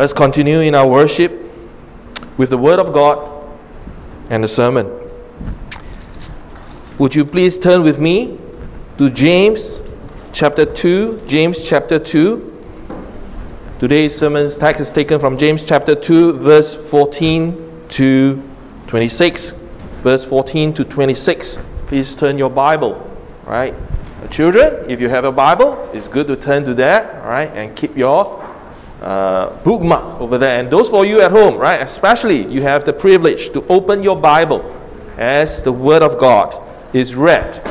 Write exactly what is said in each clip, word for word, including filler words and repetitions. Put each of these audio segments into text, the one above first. Let's continue in our worship with the Word of God and the sermon. Would you please turn with me to James chapter two, James chapter two. Today's sermon's text is taken from James chapter two, verse fourteen to twenty-six. Verse fourteen to twenty-six. Please turn your Bible, right? Children, if you have a Bible, it's good to turn to that, all right? And keep your uh, bookmark over there. And those for you at home, right? Especially, you have the privilege to open your Bible as the Word of God is read.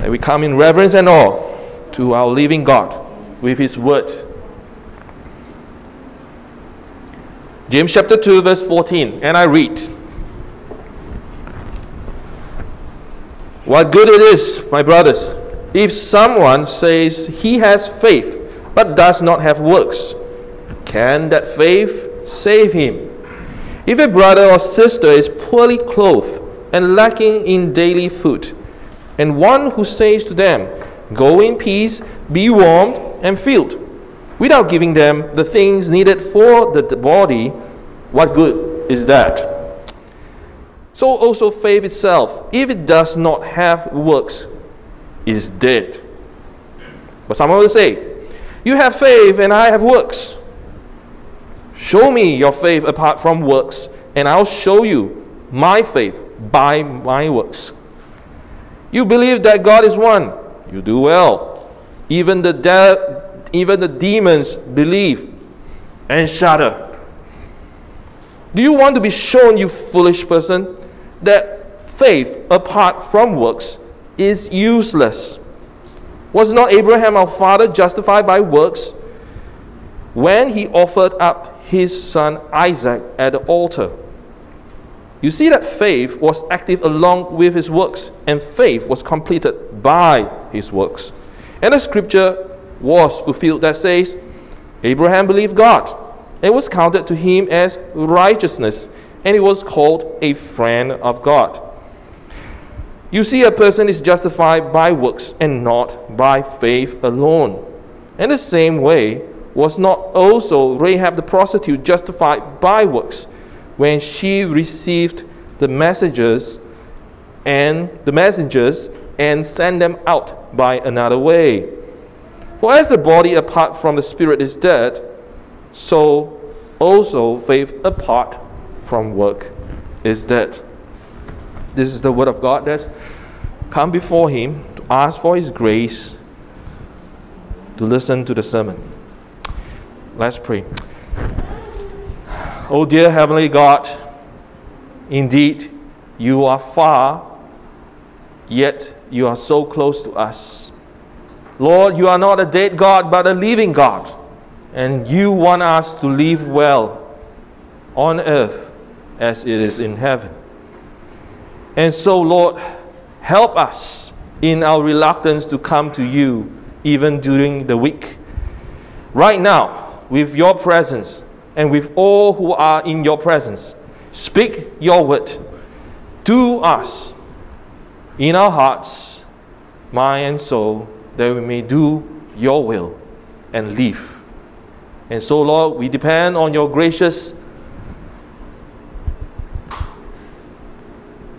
And we come in reverence and awe to our living God with His Word. James chapter two, verse fourteen, and I read. What good it is, my brothers, if someone says he has faith but does not have works, can that faith save him? If a brother or sister is poorly clothed and lacking in daily food, and one who says to them, "Go in peace, be warmed and filled," without giving them the things needed for the body, what good is that? So also faith itself, if it does not have works, is dead. But someone will say, "You have faith and I have works. Show me your faith apart from works, and I'll show you my faith by my works. You believe that God is one. You do well. Even the de- even the demons believe and shudder. Do you want to be shown, you foolish person, that faith apart from works is useless? Was not Abraham our father justified by works when he offered up his son Isaac at the altar? You see that faith was active along with his works, and faith was completed by his works. And the scripture was fulfilled that says, 'Abraham believed God, it was counted to him as righteousness, and he was called a friend of God.' You see, a person is justified by works and not by faith alone. In the same way, was not also Rahab the prostitute justified by works when she received the messengers and the messengers and sent them out by another way? For as the body apart from the spirit is dead, so also faith apart from work is dead." This is the word of God that's come before him to ask for his grace to listen to the sermon. Let's pray. Oh dear Heavenly God, indeed you are far, yet you are so close to us. Lord, you are not a dead God, but a living God. And you want us to live well on earth as it is in heaven. And so, Lord, help us in our reluctance to come to you even during the week. Right now, with your presence and with all who are in your presence, speak your word to us in our hearts, mind and soul, that we may do your will and live. And so, Lord, we depend on your gracious,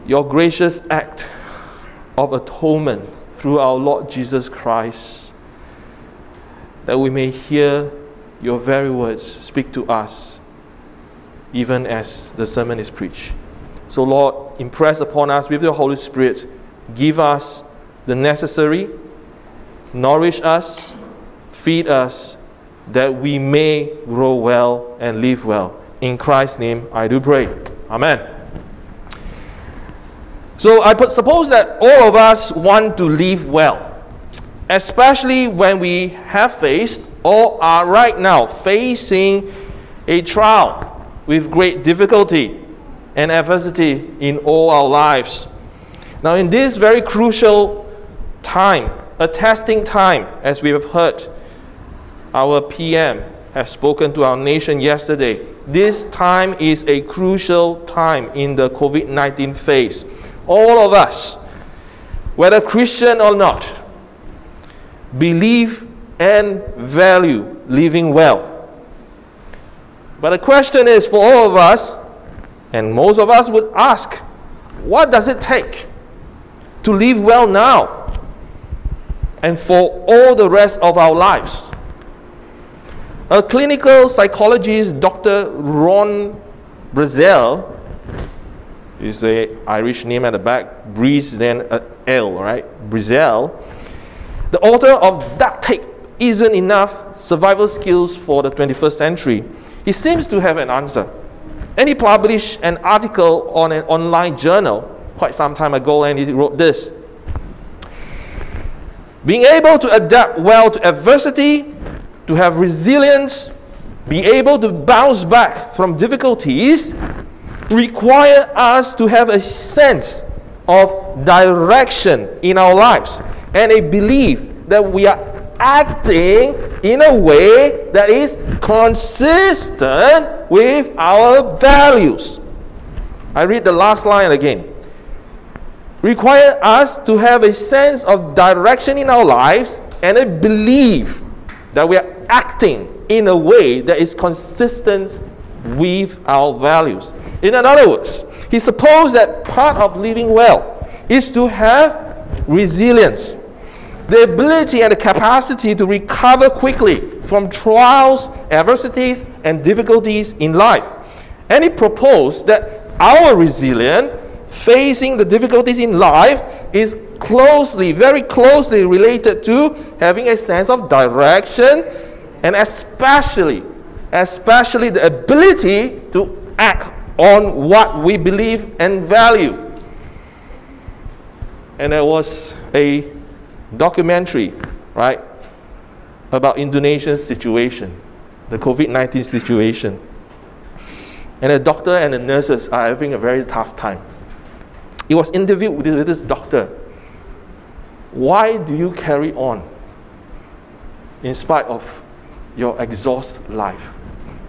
your gracious act of atonement through our Lord Jesus Christ, that we may hear your very words speak to us, even as the sermon is preached. So, Lord, impress upon us with your Holy Spirit. Give us the necessary, nourish us, feed us, that we may grow well and live well. In Christ's name, I do pray. Amen. So I put, suppose that all of us want to live well, especially when we have faced or are right now facing a trial with great difficulty and adversity in all our lives. Now, in this very crucial time, a testing time, as we have heard, our P M has spoken to our nation yesterday. This time is a crucial time in the COVID nineteen phase. All of us, whether Christian or not, believe and value living well. But the question is for all of us, and most of us would ask, what does it take to live well now and for all the rest of our lives? A clinical psychologist, Doctor Ron Brazil, is the Irish name at the back, Breeze, then uh, L, right? Breezeal, the author of Duct Tape Isn't Enough, Survival Skills for the twenty-first century. He seems to have an answer. And he published an article on an online journal quite some time ago, and he wrote this. Being able to adapt well to adversity, to have resilience, be able to bounce back from difficulties, require us to have a sense of direction in our lives and a belief that we are acting in a way that is consistent with our values. I read the last line again. Require us to have a sense of direction in our lives and a belief that we are acting in a way that is consistent with our values. In other words, he supposed that part of living well is to have resilience, the ability and the capacity to recover quickly from trials, adversities, and difficulties in life. And he proposed that our resilience, facing the difficulties in life, is closely, very closely related to having a sense of direction and especially especially the ability to act on what we believe and value. And there was a documentary, right, about Indonesia's situation, the COVID nineteen situation. And the doctor and the nurses are having a very tough time. It was interviewed with this doctor. Why do you carry on in spite of your exhaust life?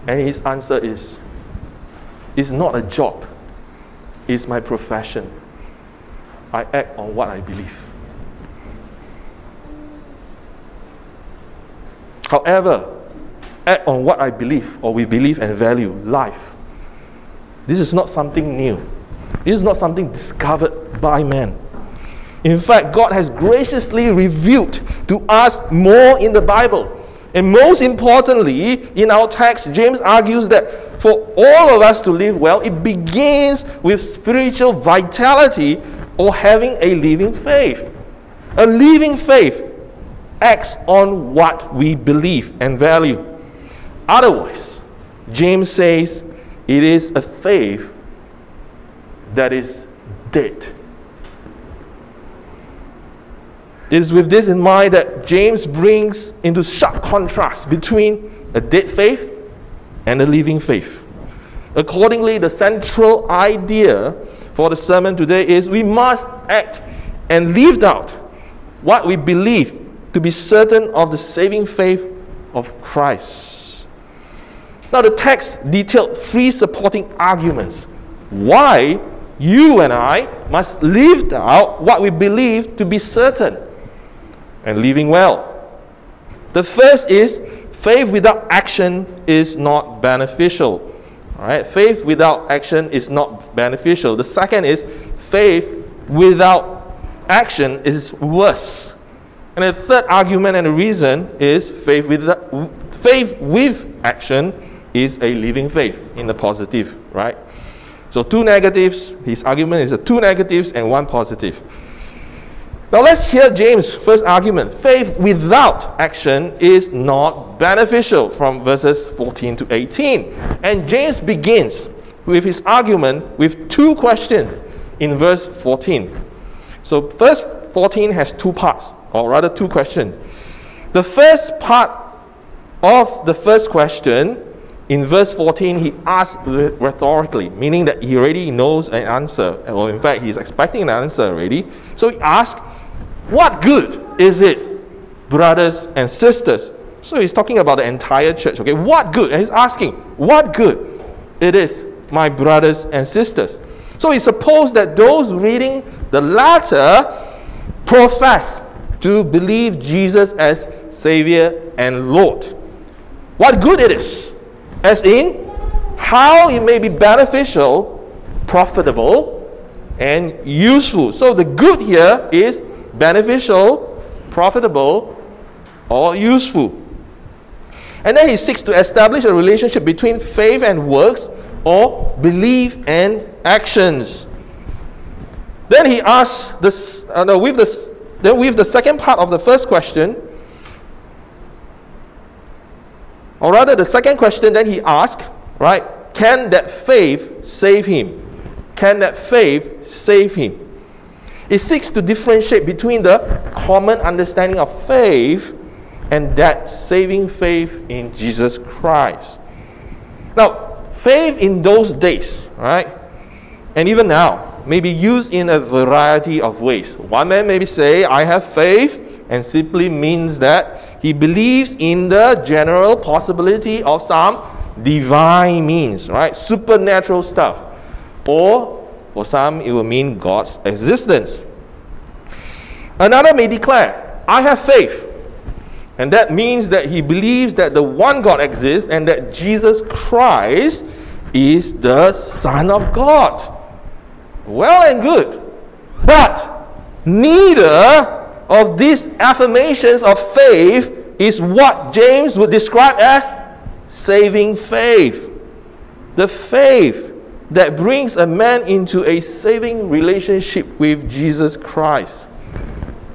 And his answer is, it's not a job, it's my profession. I act on what I believe. However, act on what I believe or we believe and value, life. This is not something new. This is not something discovered by man. In fact, God has graciously revealed to us more in the Bible. And most importantly, in our text, James argues that for all of us to live well, it begins with spiritual vitality or having a living faith. A living faith acts on what we believe and value. Otherwise, James says it is a faith that is dead. It is with this in mind that James brings into sharp contrast between a dead faith and a living faith. Accordingly, the central idea for the sermon today is we must act and live out what we believe to be certain of the saving faith of Christ. Now, the text detailed three supporting arguments why you and I must live out what we believe to be certain and living well. The first is faith without action is not beneficial. All right, faith without action is not beneficial. The second is faith without action is worse. And the third argument and the reason is faith with faith with action is a living faith in the positive, right? So two negatives. His argument is a two negatives and one positive. Now let's hear James' first argument. Faith without action is not beneficial, from verses fourteen to eighteen. And James begins with his argument with two questions in verse fourteen. So verse fourteen has two parts, or rather two questions. The first part of the first question, in verse fourteen, he asks rhetorically, meaning that he already knows an answer. Well, in fact, he's expecting an answer already. So he asks, what good is it, brothers and sisters? So he's talking about the entire church. Okay, what good? And he's asking, what good it is, my brothers and sisters? So he supposed that those reading the latter profess to believe Jesus as Savior and Lord. What good it is? As in, how it may be beneficial, profitable, and useful. So the good here is beneficial, profitable, or useful. And then he seeks to establish a relationship between faith and works, or belief and actions. Then he asks this, uh, no, with this, then with the second part of the first question, or rather the second question, then he asks, right, can that faith save him? Can that faith save him? It seeks to differentiate between the common understanding of faith and that saving faith in Jesus Christ. Now, faith in those days, right, and even now, may be used in a variety of ways. One man may say, I have faith, and simply means that he believes in the general possibility of some divine means, right, supernatural stuff. Or, for some, it will mean God's existence. Another may declare, I have faith. And that means that he believes that the one God exists and that Jesus Christ is the Son of God. Well and good. But neither of these affirmations of faith is what James would describe as saving faith. The faith that brings a man into a saving relationship with Jesus Christ.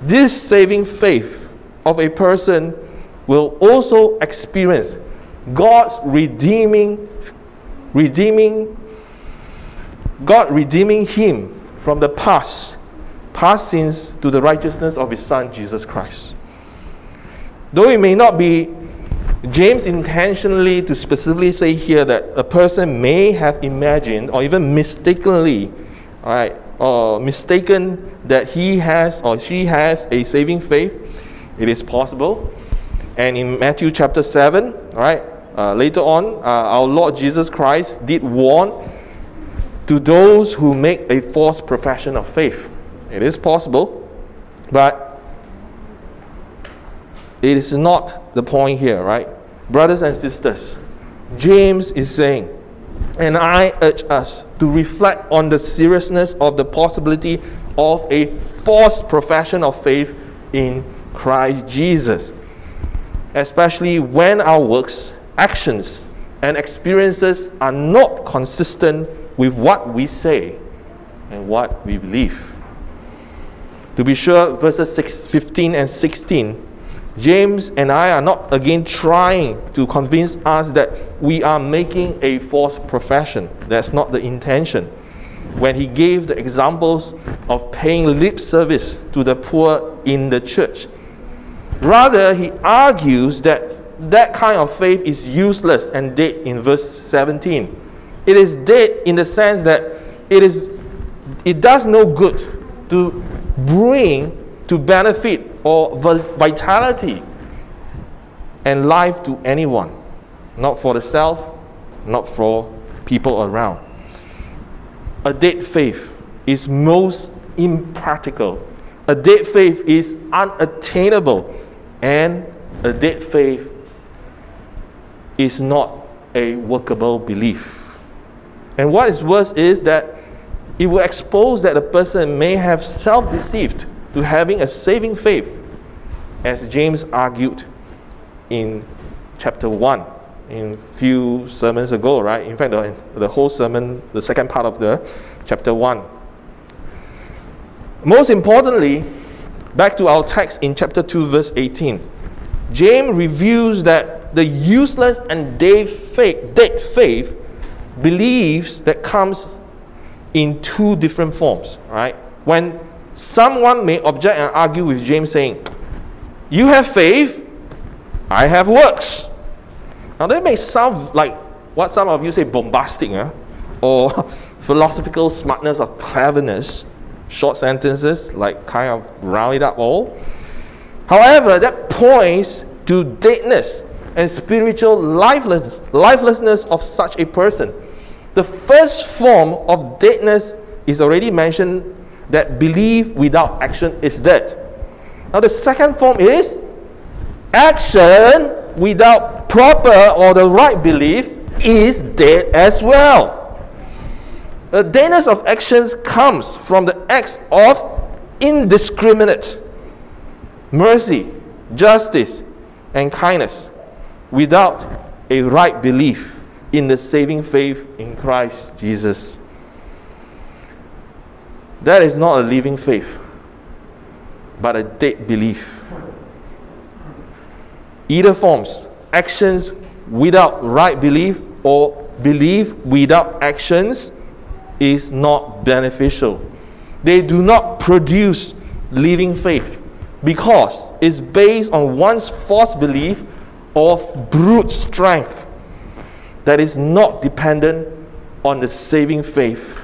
This saving faith of a person will also experience God's redeeming, redeeming, God redeeming him from the past, past sins to the righteousness of his Son, Jesus Christ. Though it may not be James intentionally to specifically say here that a person may have imagined or even mistakenly, right, or mistaken that he has or she has a saving faith, it is possible. And in Matthew chapter seven, right, uh, later on, uh, our Lord Jesus Christ did warn to those who make a false profession of faith. It is possible, but it is not the point here, right? Brothers and sisters, James is saying, and I urge us to reflect on the seriousness of the possibility of a false profession of faith in Christ Jesus, especially when our works, actions, and experiences are not consistent with what we say and what we believe. To be sure, verses six, fifteen and sixteen, James and I are not again trying to convince us that we are making a false profession. That's not the intention. When he gave the examples of paying lip service to the poor in the church, rather, he argues that that kind of faith is useless and dead in verse seventeen. It is dead in the sense that it is, it does no good to bring to benefit or vitality and life to anyone. Not for the self, not for people around. A dead faith is most impractical. A dead faith is unattainable. And a dead faith is not a workable belief. And what is worse is that it will expose that a person may have self-deceived to having a saving faith, as James argued in chapter one, in a few sermons ago, right? In fact, the, the whole sermon, the second part of the chapter one. Most importantly, back to our text in chapter two, verse eighteen, James reviews that the useless and dead faith, dead faith beliefs that comes in two different forms, right? When someone may object and argue with James saying, you have faith, I have works. Now that may sound like what some of you say bombastic, huh? Or philosophical smartness or cleverness, short sentences, like kind of round it up all. However, that points to deadness and spiritual lifeless, lifelessness of such a person. The first form of deadness is already mentioned, that belief without action is dead. Now the second form is action without proper or the right belief is dead as well. The deadness of actions comes from the acts of indiscriminate mercy, justice, and kindness without a right belief in the saving faith in Christ Jesus. That is not a living faith, but a dead belief. Either forms actions without right belief or belief without actions is not beneficial. They do not produce living faith because it's based on one's false belief of brute strength that is not dependent on the saving faith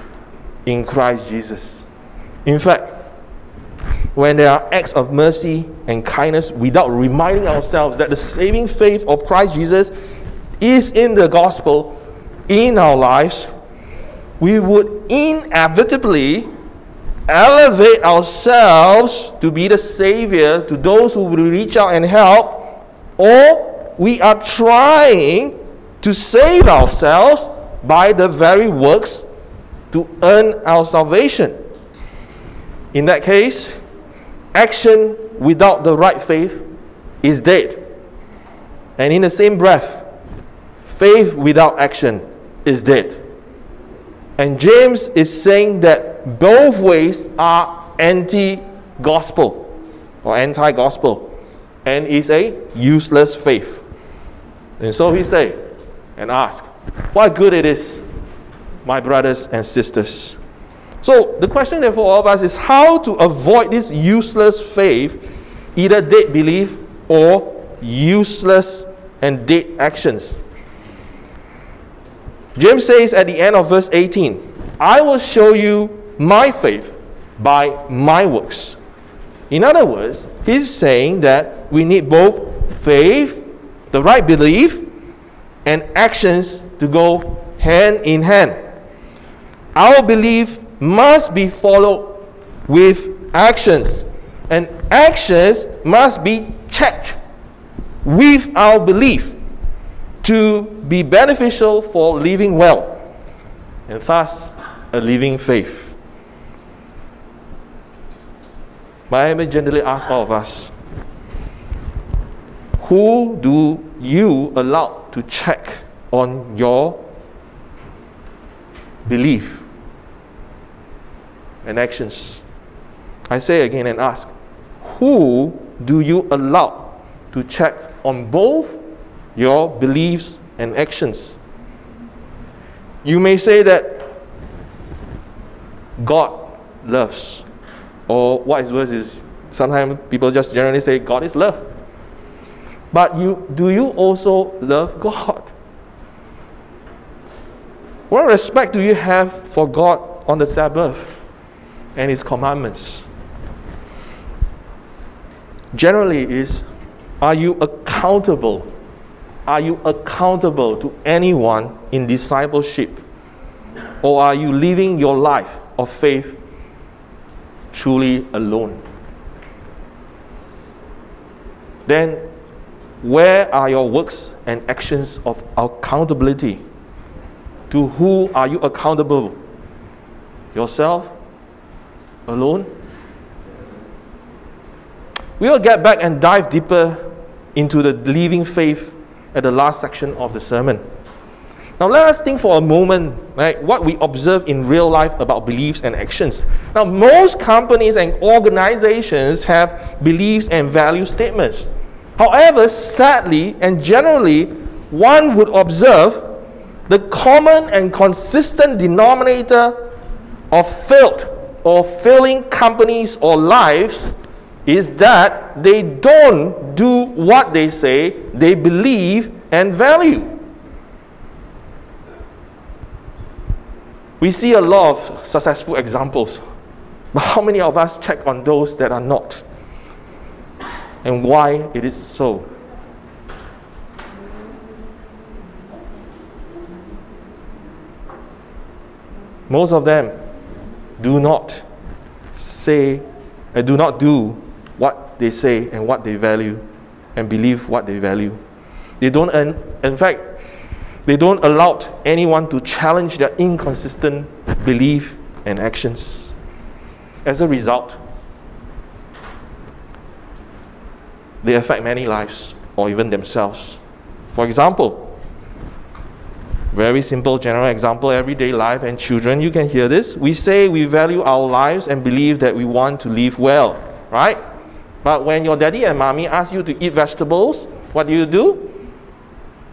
in Christ Jesus. In fact, when there are acts of mercy and kindness without reminding ourselves that the saving faith of Christ Jesus is in the gospel in our lives, we would inevitably elevate ourselves to be the savior to those who will reach out and help, or we are trying to save ourselves by the very works to earn our salvation. In that case, action without the right faith is dead. And in the same breath, faith without action is dead. And James is saying that both ways are anti-gospel or anti-gospel and is a useless faith. And so he say and ask, what good it is, my brothers and sisters? So the question there for all of us is how to avoid this useless faith, either dead belief or useless and dead actions. James says at the end of verse eighteen, I will show you my faith by my works. In other words, he's saying that we need both faith, the right belief, and actions to go hand in hand. Our belief must be followed with actions, and actions must be checked with our belief to be beneficial for living well, and thus a living faith. But I may generally ask all of us, who do you allow to check on your belief and actions? I say again and ask, who do you allow to check on both your beliefs and actions? You may say that God loves, or what is worse is sometimes people just generally say God is love. But you do you also love God? What respect do you have for God on the Sabbath and his commandments? Generally is, are you accountable? Are you accountable to anyone in discipleship? Or are you living your life of faith truly alone? Then, where are your works and actions of accountability? To who are you accountable? Yourself? Alone? We will get back and dive deeper into the living faith at the last section of the sermon. Now let us think for a moment, right, what we observe in real life about beliefs and actions. Now most companies and organizations have beliefs and value statements. However, sadly and generally, one would observe the common and consistent denominator of failed or failing companies or lives is that they don't do what they say they believe and value. We see a lot of successful examples, but how many of us check on those that are not? And why it is so? Most of them do not say and do not do what they say and what they value and believe what they value. They don't, in fact, They don't allow anyone to challenge their inconsistent belief and actions. As a result, they affect many lives or even themselves. For example, very simple general example, everyday life and children, you can hear this. We say we value our lives and believe that we want to live well, right? But when your daddy and mommy ask you to eat vegetables, what do you do?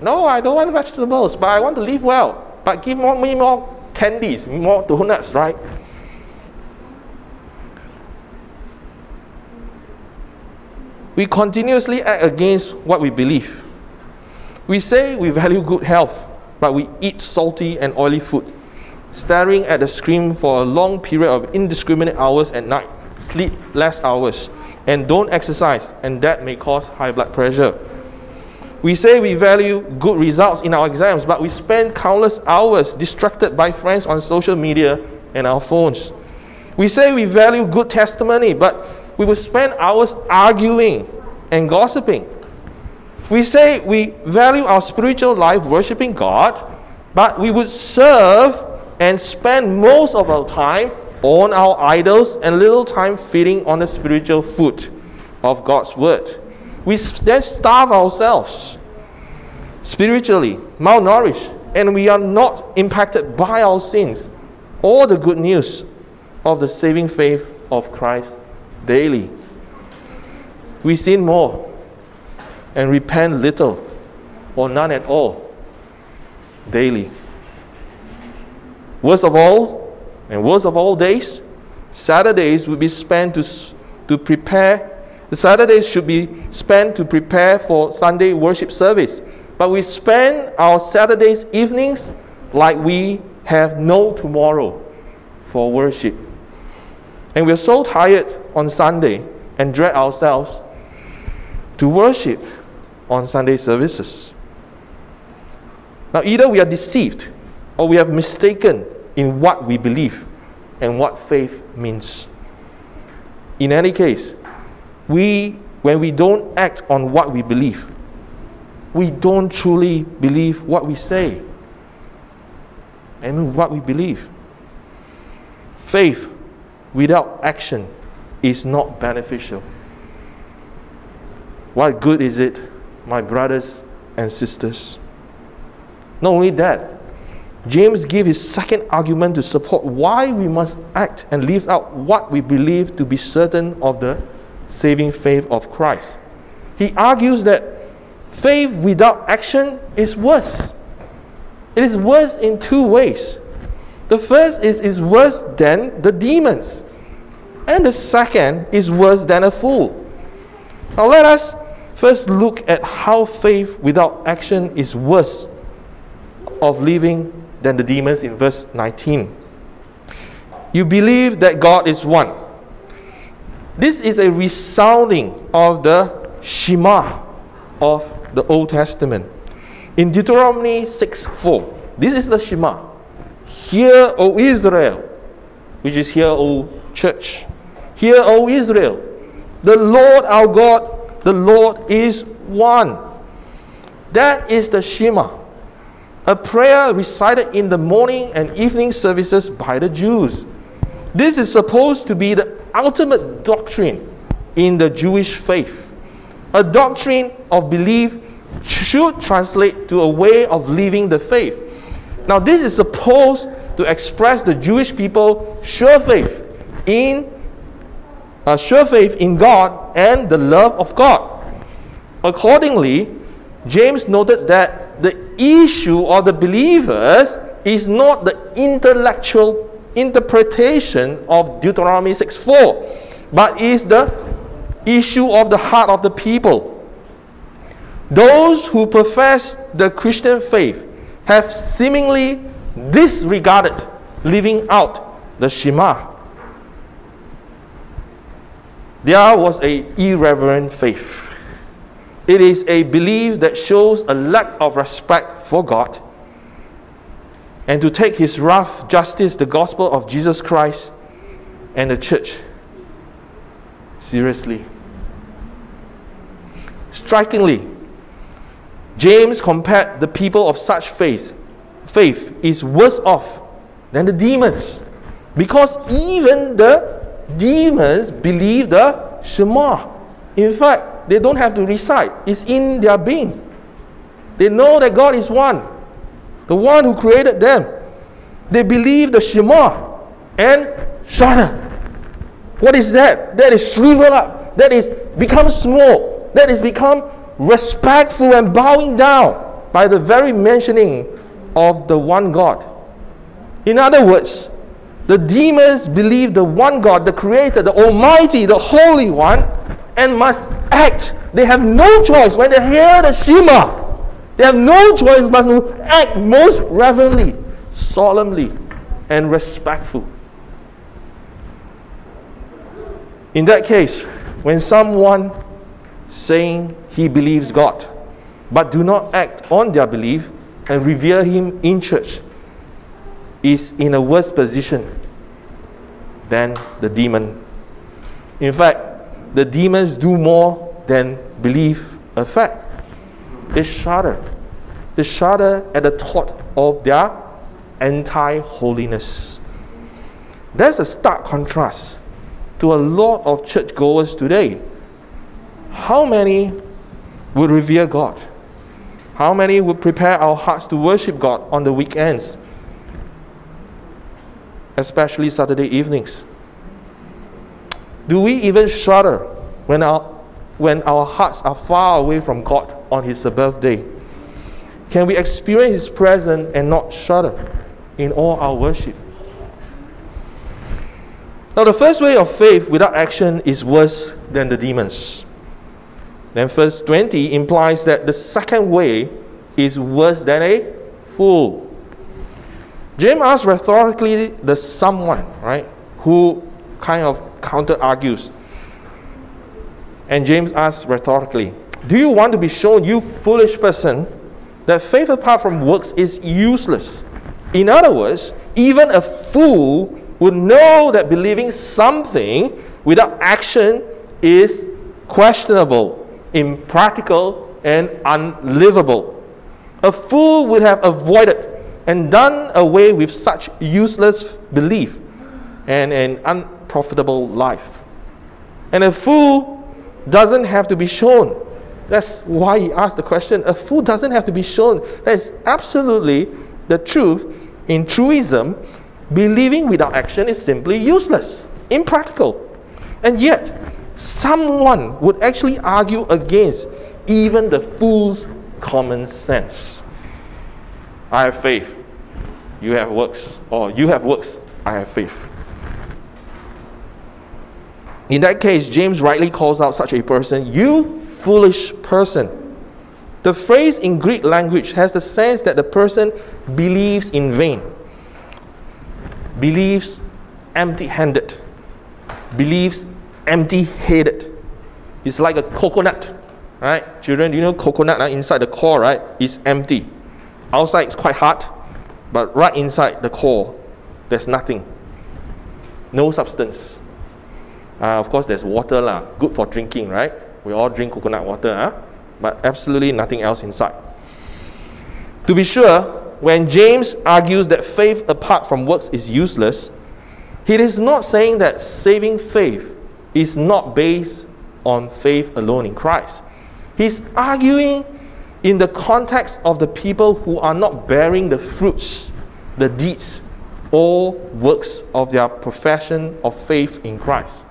No, I don't want vegetables, but I want to live well. But give more, me more candies, more donuts, right? We continuously act against what we believe. We say we value good health, but we eat salty and oily food, staring at the screen for a long period of indiscriminate hours at night, sleep less hours, and don't exercise, and that may cause high blood pressure. We say we value good results in our exams, but we spend countless hours distracted by friends on social media and our phones. We say we value good testimony, but we will spend hours arguing and gossiping. We say we value our spiritual life worshiping God, but we would serve and spend most of our time on our idols and little time feeding on the spiritual food of God's word. We then starve ourselves spiritually, malnourished, and we are not impacted by our sins or the good news of the saving faith of Christ daily. We sin more and repent little or none at all daily. Worst of all, and worst of all days, Saturdays will be spent to, to prepare The Saturdays should be spent to prepare for Sunday worship service. But we spend our Saturdays evenings like we have no tomorrow for worship. And we're so tired on Sunday and dread ourselves to worship on Sunday services. Now either we are deceived or we have mistaken in what we believe and what faith means. In any case, We, when we don't act on what we believe, we don't truly believe what we say and what we believe. Faith without action is not beneficial. What good is it, my brothers and sisters? Not only that, James gives his second argument to support why we must act and live out what we believe to be certain of the saving faith of Christ. He argues that faith without action is worse. It is worse in two ways. The first is is worse than the demons, and the second is worse than a fool. Now let us first look at how faith without action is worse of living than the demons in verse nineteen. You believe that God is one. This is a resounding of the Shema of the Old Testament. In Deuteronomy six four, this is the Shema. Hear, O Israel, which is hear, O church. Hear, O Israel, the Lord our God, the Lord is one. That is the Shema, a prayer recited in the morning and evening services by the Jews. This is supposed to be the ultimate doctrine in the Jewish faith. A doctrine of belief should translate to a way of living the faith. Now this is supposed to express the Jewish people sure faith in uh, sure faith in God and the love of God. Accordingly, James noted that the issue of the believers is not the intellectual interpretation of Deuteronomy six four, but is the issue of the heart of the people. Those who profess the Christian faith have seemingly disregarded living out the Shema. There was a irreverent faith. It is a belief that shows a lack of respect for God, and to take his wrath, justice, the gospel of Jesus Christ and the church seriously. Strikingly, James compared the people of such faith, faith is worse off than the demons, because even the demons believe the Shema. In fact, they don't have to recite. It's in their being. They know that God is one, the one who created them. They believe the Shema and shudder. What is that? That is shrivel up. That is become small. That is become respectful and bowing down by the very mentioning of the one God. In other words, the demons believe the one God, the Creator, the Almighty, the Holy One, and must act. They have no choice when they hear the Shema. They have no choice but to act most reverently, solemnly, and respectful. In that case, when someone saying he believes God, but do not act on their belief and revere him in church, is in a worse position than the demon. In fact, the demons do more than belief affect. They shudder. They shudder at the thought of their anti-holiness. That's a stark contrast to a lot of churchgoers today. How many would revere God? How many would prepare our hearts to worship God on the weekends, especially Saturday evenings? Do we even shudder when our, when our hearts are far away from God on His birthday? Can we experience His presence and not shudder in all our worship? Now, the first way of faith without action is worse than the demons. Then verse twenty implies that the second way is worse than a fool. James asks rhetorically the someone, right, who kind of counter-argues. And James asks rhetorically, do you want to be shown, you foolish person, that faith apart from works is useless? In other words, even a fool would know that believing something without action is questionable, impractical, and unlivable. A fool would have avoided and done away with such useless belief and an unprofitable life. And a fool doesn't have to be shown. That's why he asked the question. A fool doesn't have to be shown. That is absolutely the truth. In truism, believing without action is simply useless, impractical. And yet, someone would actually argue against even the fool's common sense. I have faith, you have works, or you have works, I have faith. In that case, James rightly calls out such a person, you foolish person. The phrase in Greek language has the sense that the person believes in vain, believes empty-handed, believes empty-headed. It's like a coconut, right? Children, you know coconut, right? Inside the core, right, is empty. Outside it's quite hard, but right inside the core, there's nothing. No substance. Uh, of course, there's water, lah. Good for drinking, right? We all drink coconut water, huh? But absolutely nothing else inside. To be sure, when James argues that faith apart from works is useless, he is not saying that saving faith is not based on faith alone in Christ. He's arguing in the context of the people who are not bearing the fruits, the deeds, or works of their profession of faith in Christ.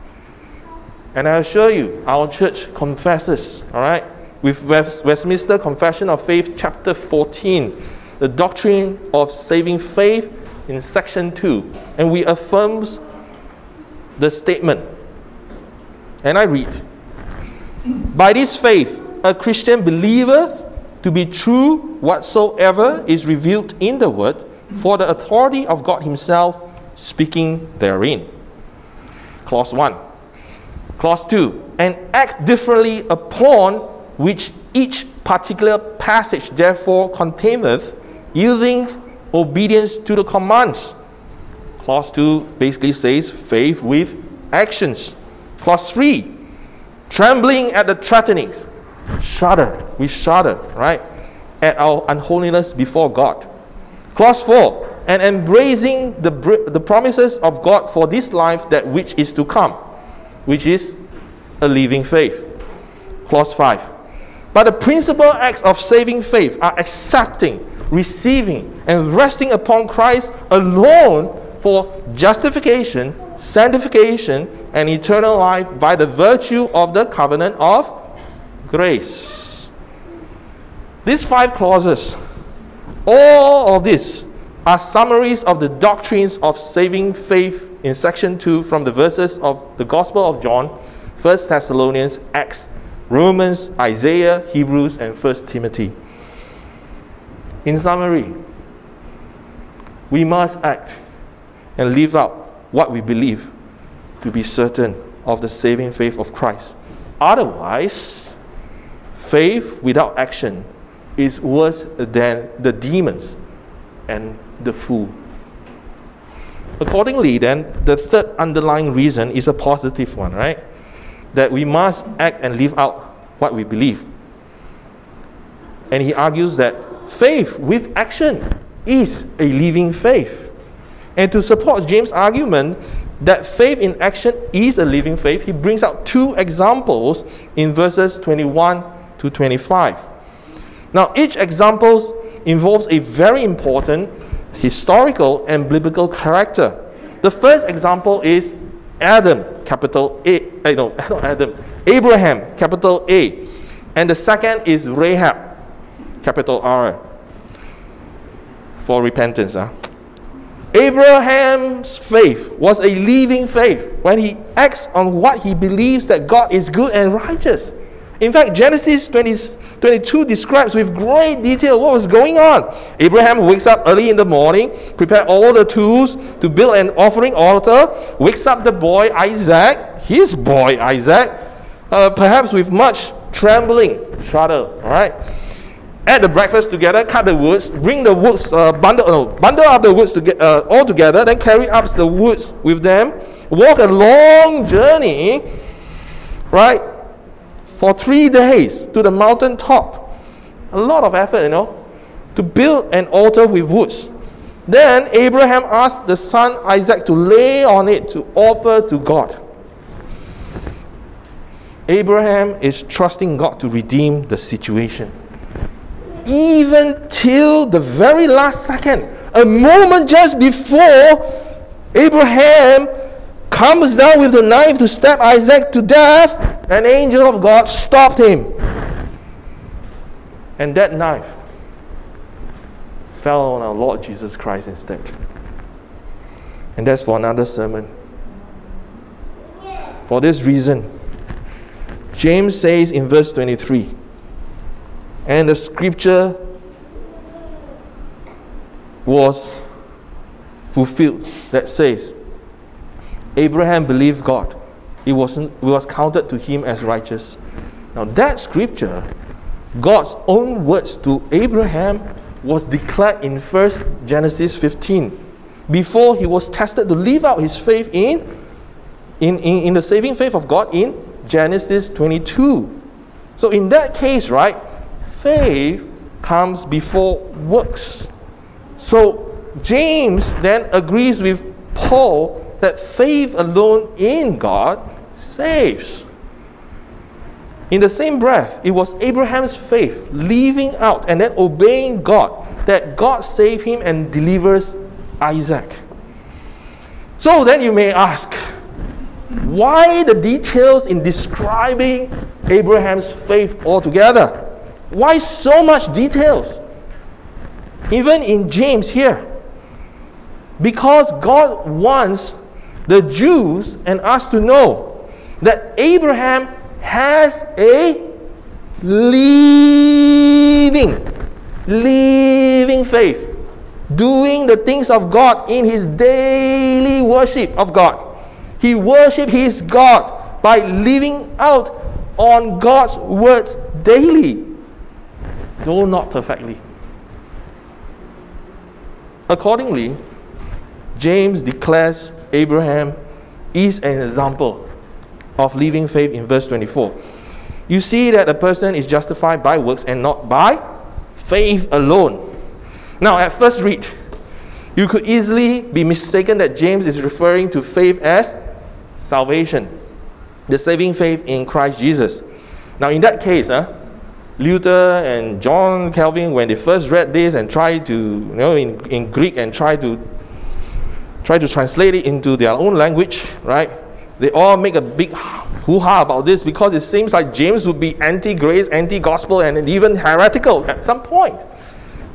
And I assure you, our church confesses, all right, with Westminster Confession of Faith, chapter fourteen, the doctrine of saving faith in section two. And we affirm the statement. And I read, by this faith, a Christian believer to be true whatsoever is revealed in the word, for the authority of God Himself speaking therein. Clause one. Clause two. And act differently upon which each particular passage therefore containeth, yielding obedience to the commands. Clause two basically says faith with actions. Clause three. Trembling at the threatenings. Shudder. We shudder, right? at our unholiness before God. Clause four, and embracing the, the promises of God for this life, that which is to come, which is a living faith. Clause five, but the principal acts of saving faith are accepting, receiving, and resting upon Christ alone for justification, sanctification, and eternal life by the virtue of the covenant of grace. These five clauses, all of these are summaries of the doctrines of saving faith in section two from the verses of the Gospel of John, First Thessalonians, Acts, Romans, Isaiah, Hebrews, and First Timothy. In summary, we must act and live out what we believe to be certain of the saving faith of Christ. Otherwise, faith without action is worse than the demons and the fool. Accordingly, then, the third underlying reason is a positive one, right? That we must act and live out what we believe. And he argues that faith with action is a living faith. And to support James' argument that faith in action is a living faith, he brings out two examples in verses twenty-one to twenty-five. Now, each example involves a very important historical and biblical character. The first example is Adam, capital A, no, not Adam, Abraham, capital A. And the second is Rahab, capital R, for repentance. Huh? Abraham's faith was a living faith when he acts on what he believes that God is good and righteous. In fact, Genesis twenty, twenty-two describes with great detail what was going on. Abraham wakes up early in the morning, prepares all the tools to build an offering altar, wakes up the boy Isaac, his boy Isaac, uh, perhaps with much trembling, shudder, all right? Add the breakfast together, cut the woods, bring the woods, uh, bundle, no, bundle up the woods to get, uh, all together, then carry up the woods with them, walk a long journey, right? For three days to the mountain top. A lot of effort, you know, to build an altar with woods. Then Abraham asked the son Isaac to lay on it to offer to God. Abraham is trusting God to redeem the situation. Even till the very last second, a moment just before Abraham comes down with the knife to stab Isaac to death, an angel of God stopped him. And that knife fell on our Lord Jesus Christ instead. And that's for another sermon. For this reason, James says in verse twenty-three, and the scripture was fulfilled that says, Abraham believed God. It wasn't, it was counted to him as righteous. Now that scripture, God's own words to Abraham, was declared in First Genesis fifteen, before he was tested to live out his faith in, in, in, in the saving faith of God in Genesis twenty-two. So in that case, right, faith comes before works. So James then agrees with Paul that faith alone in God saves. In the same breath, it was Abraham's faith, living out and then obeying God, that God saved him and delivers Isaac. So then you may ask, why the details in describing Abraham's faith altogether? Why so much details? Even in James here. Because God wants the Jews and us to know that Abraham has a living, living faith, doing the things of God in his daily worship of God. He worshipped his God by living out on God's words daily, though not perfectly. Accordingly, James declares Abraham is an example of living faith in verse twenty-four. You see that a person is justified by works and not by faith alone. Now, at first read, you could easily be mistaken that James is referring to faith as salvation, the saving faith in Christ Jesus. Now, in that case, uh, Luther and John Calvin, when they first read this and tried to, you know, in, in Greek and tried to try to translate it into their own language, right? They all make a big hoo-ha about this because it seems like James would be anti-grace, anti-gospel, and even heretical at some point.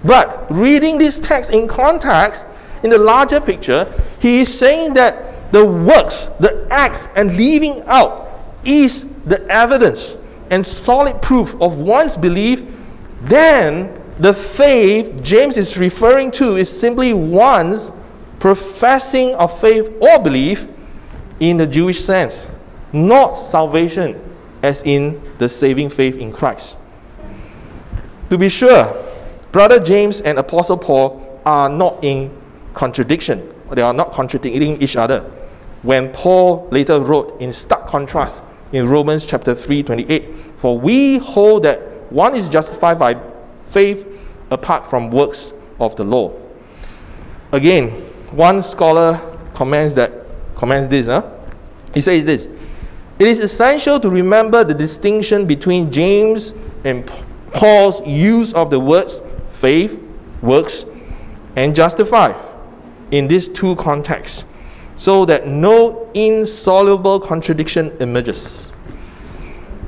But reading this text in context, in the larger picture, he is saying that the works, the acts, and leaving out is the evidence and solid proof of one's belief. Then the faith James is referring to is simply one's professing of faith or belief in the Jewish sense, not salvation as in the saving faith in Christ. To be sure, Brother James and Apostle Paul are not in contradiction. They are not contradicting each other. When Paul later wrote in stark contrast in Romans chapter three twenty-eight, "For we hold that one is justified by faith apart from works of the law." Again, one scholar comments that comments this. Huh? He says this: "It is essential to remember the distinction between James and Paul's use of the words faith, works, and justified in these two contexts, so that no insoluble contradiction emerges."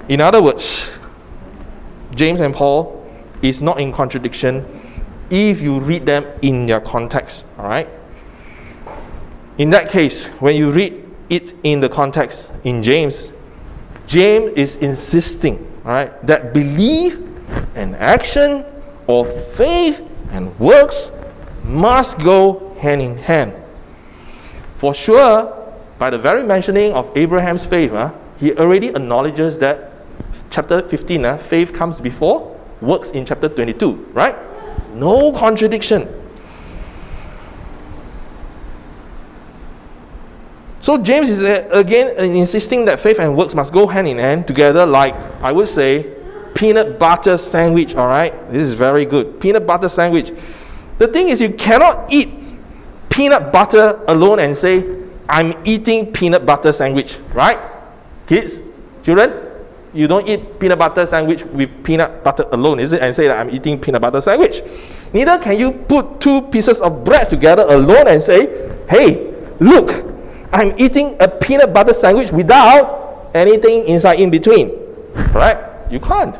In other words, James and Paul is not in contradiction if you read them in their context. All right. In that case, when you read it in the context in James, James is insisting, all right, that belief and action, or faith and works, must go hand in hand. For sure, by the very mentioning of Abraham's faith, uh, he already acknowledges that chapter fifteen, uh, faith comes before works in chapter twenty-two, right? No contradiction. So James is uh, again insisting that faith and works must go hand in hand together, like, I would say, peanut butter sandwich, all right? This is very good. Peanut butter sandwich. The thing is, you cannot eat peanut butter alone and say, I'm eating peanut butter sandwich, right? Kids, children, you don't eat peanut butter sandwich with peanut butter alone, is it? And say that I'm eating peanut butter sandwich. Neither can you put two pieces of bread together alone and say, hey, look, I'm eating a peanut butter sandwich without anything inside in between, right? You can't.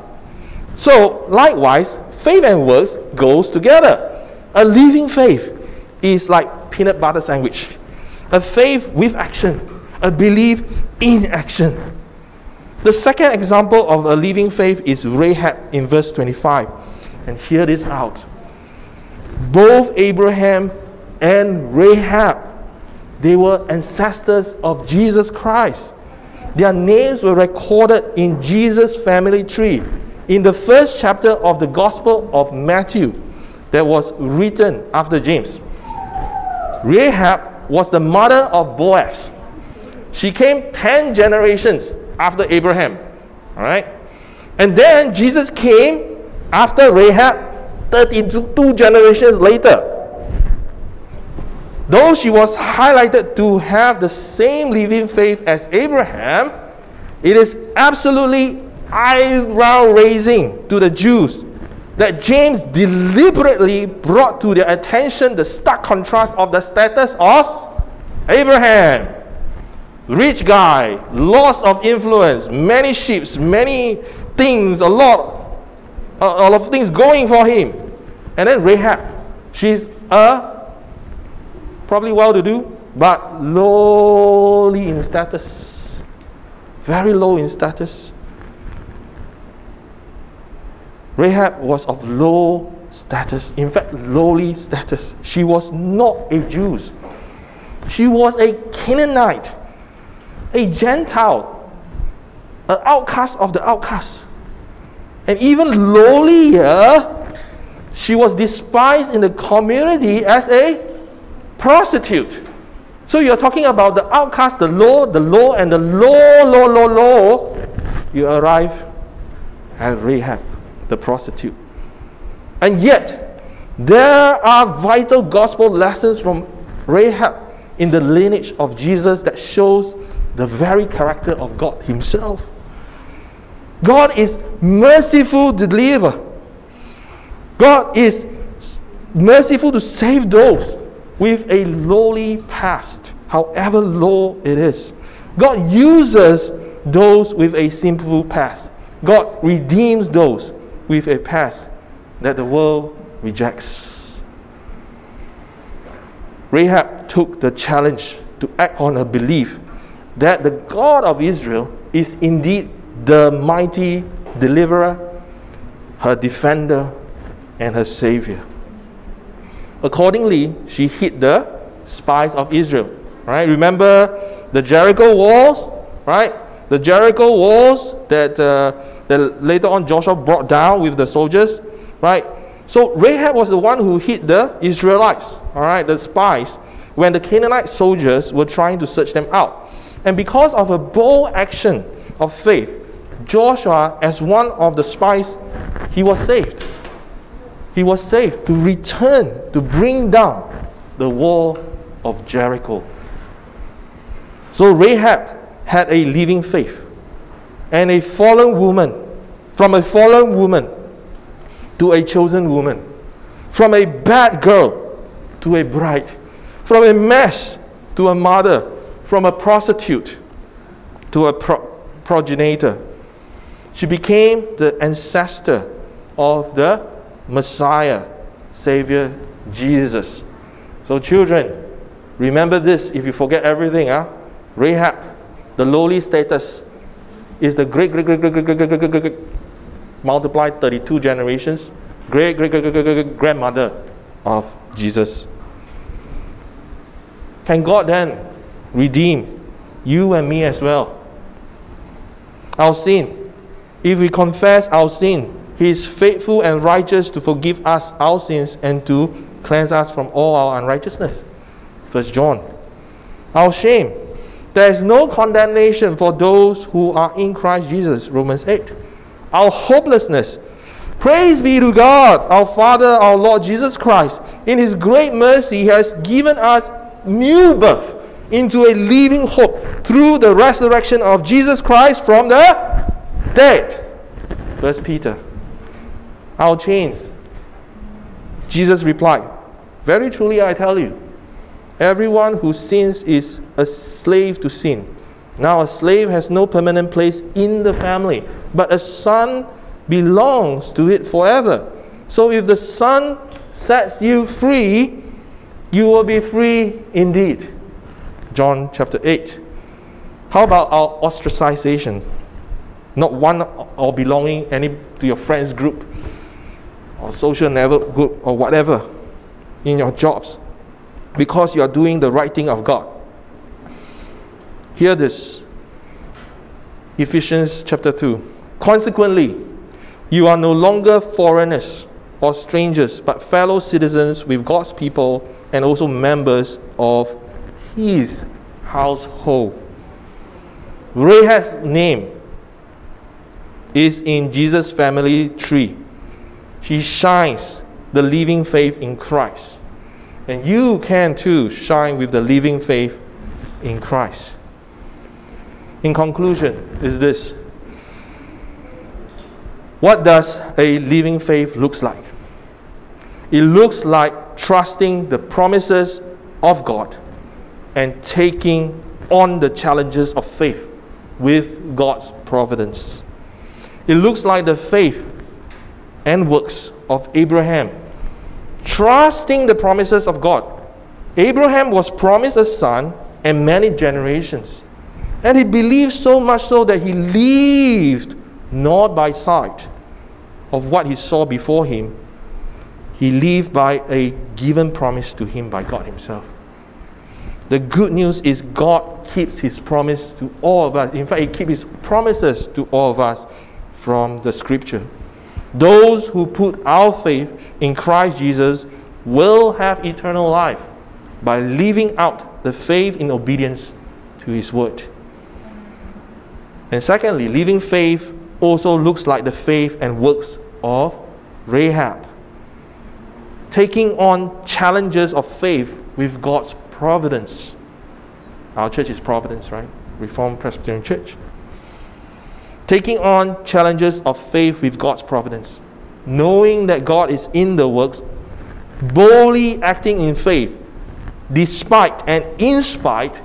So, likewise, faith and works goes together. A living faith is like peanut butter sandwich. A faith with action. A belief in action. The second example of a living faith is Rahab in verse twenty-five. And hear this out. Both Abraham and Rahab, they were ancestors of Jesus Christ. Their names were recorded in Jesus' family tree. In the first chapter of the Gospel of Matthew that was written after James, Rahab was the mother of Boaz. She came ten generations after Abraham. All right? And then Jesus came after Rahab thirty-two generations later. Though she was highlighted to have the same living faith as Abraham, it is absolutely eyebrow-raising to the Jews that James deliberately brought to their attention the stark contrast of the status of Abraham. Rich guy, loss of influence, many sheep, many things, a lot, a lot of things going for him. And then Rahab, she's a probably well-to-do, but lowly in status. Very low in status. Rahab was of low status. In fact, lowly status. She was not a Jew. She was a Canaanite, a Gentile, an outcast of the outcast. And even lowlier, she was despised in the community as a prostitute. So you're talking about the outcast, the low, the low, and the low, low, low, low. You arrive at Rahab, the prostitute. And yet, there are vital gospel lessons from Rahab in the lineage of Jesus that shows the very character of God himself. God is merciful to deliver. God is merciful to save those with a lowly past, however low it is. God uses those with a sinful past. God redeems those with a past that the world rejects. Rahab took the challenge to act on her belief that the God of Israel is indeed the mighty deliverer, her defender, and her savior. Accordingly, she hid the spies of Israel. Right? Remember the Jericho walls, right? The Jericho walls that, uh, that later on Joshua brought down with the soldiers, right? So Rahab was the one who hid the Israelites, all right, the spies, when the Canaanite soldiers were trying to search them out. And because of a bold action of faith, Joshua, as one of the spies, he was saved. He was saved to return, to bring down the wall of Jericho. So Rahab had a living faith, and a fallen woman, from a fallen woman to a chosen woman, from a bad girl to a bride, from a mess to a mother, from a prostitute to a pro- progenitor. She became the ancestor of the Messiah, Savior Jesus. So children, remember this if you forget everything. Huh? Rahab, the lowly status, is the great, great, great, great, great, great, great, great, great, great, multiplied thirty-two generations, great, great, great, great, great, grandmother of Jesus. Can God then redeem you and me as well? Our sin. If we confess our sin, He is faithful and righteous to forgive us our sins and to cleanse us from all our unrighteousness. First John. Our shame. There is no condemnation for those who are in Christ Jesus. Romans eight. Our hopelessness. Praise be to God, our Father, our Lord Jesus Christ. In His great mercy, He has given us new birth into a living hope through the resurrection of Jesus Christ from the dead. First Peter. Our chains. Jesus replied, "Very truly I tell you, everyone who sins is a slave to sin. Now a slave has no permanent place in the family, but a son belongs to it forever. So if the son sets you free, you will be free indeed." John chapter eight. How about our ostracization? Not one or belonging any to your friends group or social network group or whatever in your jobs, because you are doing the right thing of God. Hear this. Ephesians chapter two. Consequently, you are no longer foreigners or strangers, but fellow citizens with God's people and also members of His household. Rahab's name is in Jesus' family tree. She shines the living faith in Christ. And you can too shine with the living faith in Christ. In conclusion, is this. What does a living faith look like? It looks like trusting the promises of God and taking on the challenges of faith with God's providence. It looks like the faith and works of Abraham, trusting the promises of God. Abraham was promised a son and many generations. And he believed so much so that he lived not by sight of what he saw before him. He lived by a given promise to him by God himself. The good news is God keeps His promise to all of us. In fact, He keeps His promises to all of us from the Scripture. Those who put our faith in Christ Jesus will have eternal life by living out the faith in obedience to His word. And secondly, living faith also looks like the faith and works of Rahab. taking on challenges of faith with God's providence. Our church is Providence, right? Reformed Presbyterian Church. Taking on challenges of faith with God's providence. Knowing that God is in the works, boldly acting in faith, despite and in spite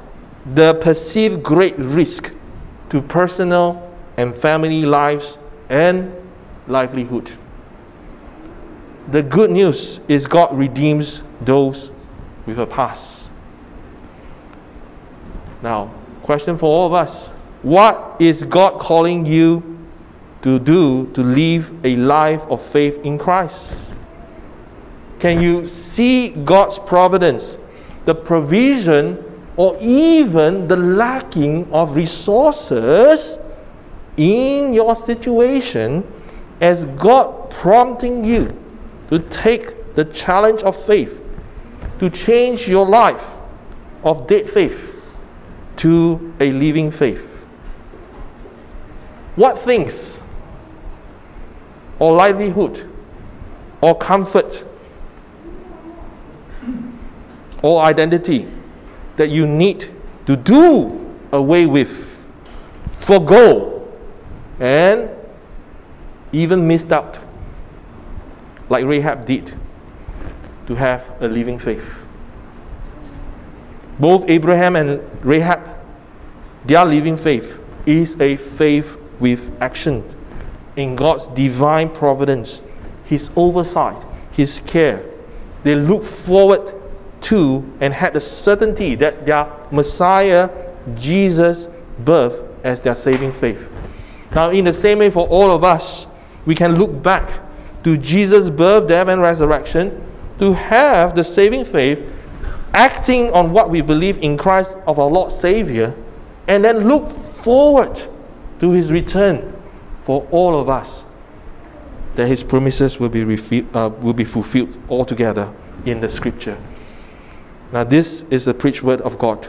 the perceived great risk to personal and family lives and livelihood. The good news is God redeems those with a past. Now, question for all of us. What is God calling you to do to live a life of faith in Christ? Can you see God's providence, the provision, or even the lacking of resources in your situation as God prompting you to take the challenge of faith, to change your life of dead faith to a living faith? What things or livelihood or comfort or identity that you need to do away with, forgo, and even missed out, like Rahab did, to have a living faith? Both Abraham and Rahab, their living faith is a faith with action in God's divine providence, His oversight, His care. They look forward to and had the certainty that their Messiah, Jesus' birth as their saving faith. Now, in the same way for all of us, we can look back to Jesus' birth, death, and resurrection to have the saving faith, acting on what we believe in Christ of our Lord Savior, and then look forward to His return for all of us, that His promises will be refi- uh, will be fulfilled altogether in the Scripture. Now this is the preached word of God.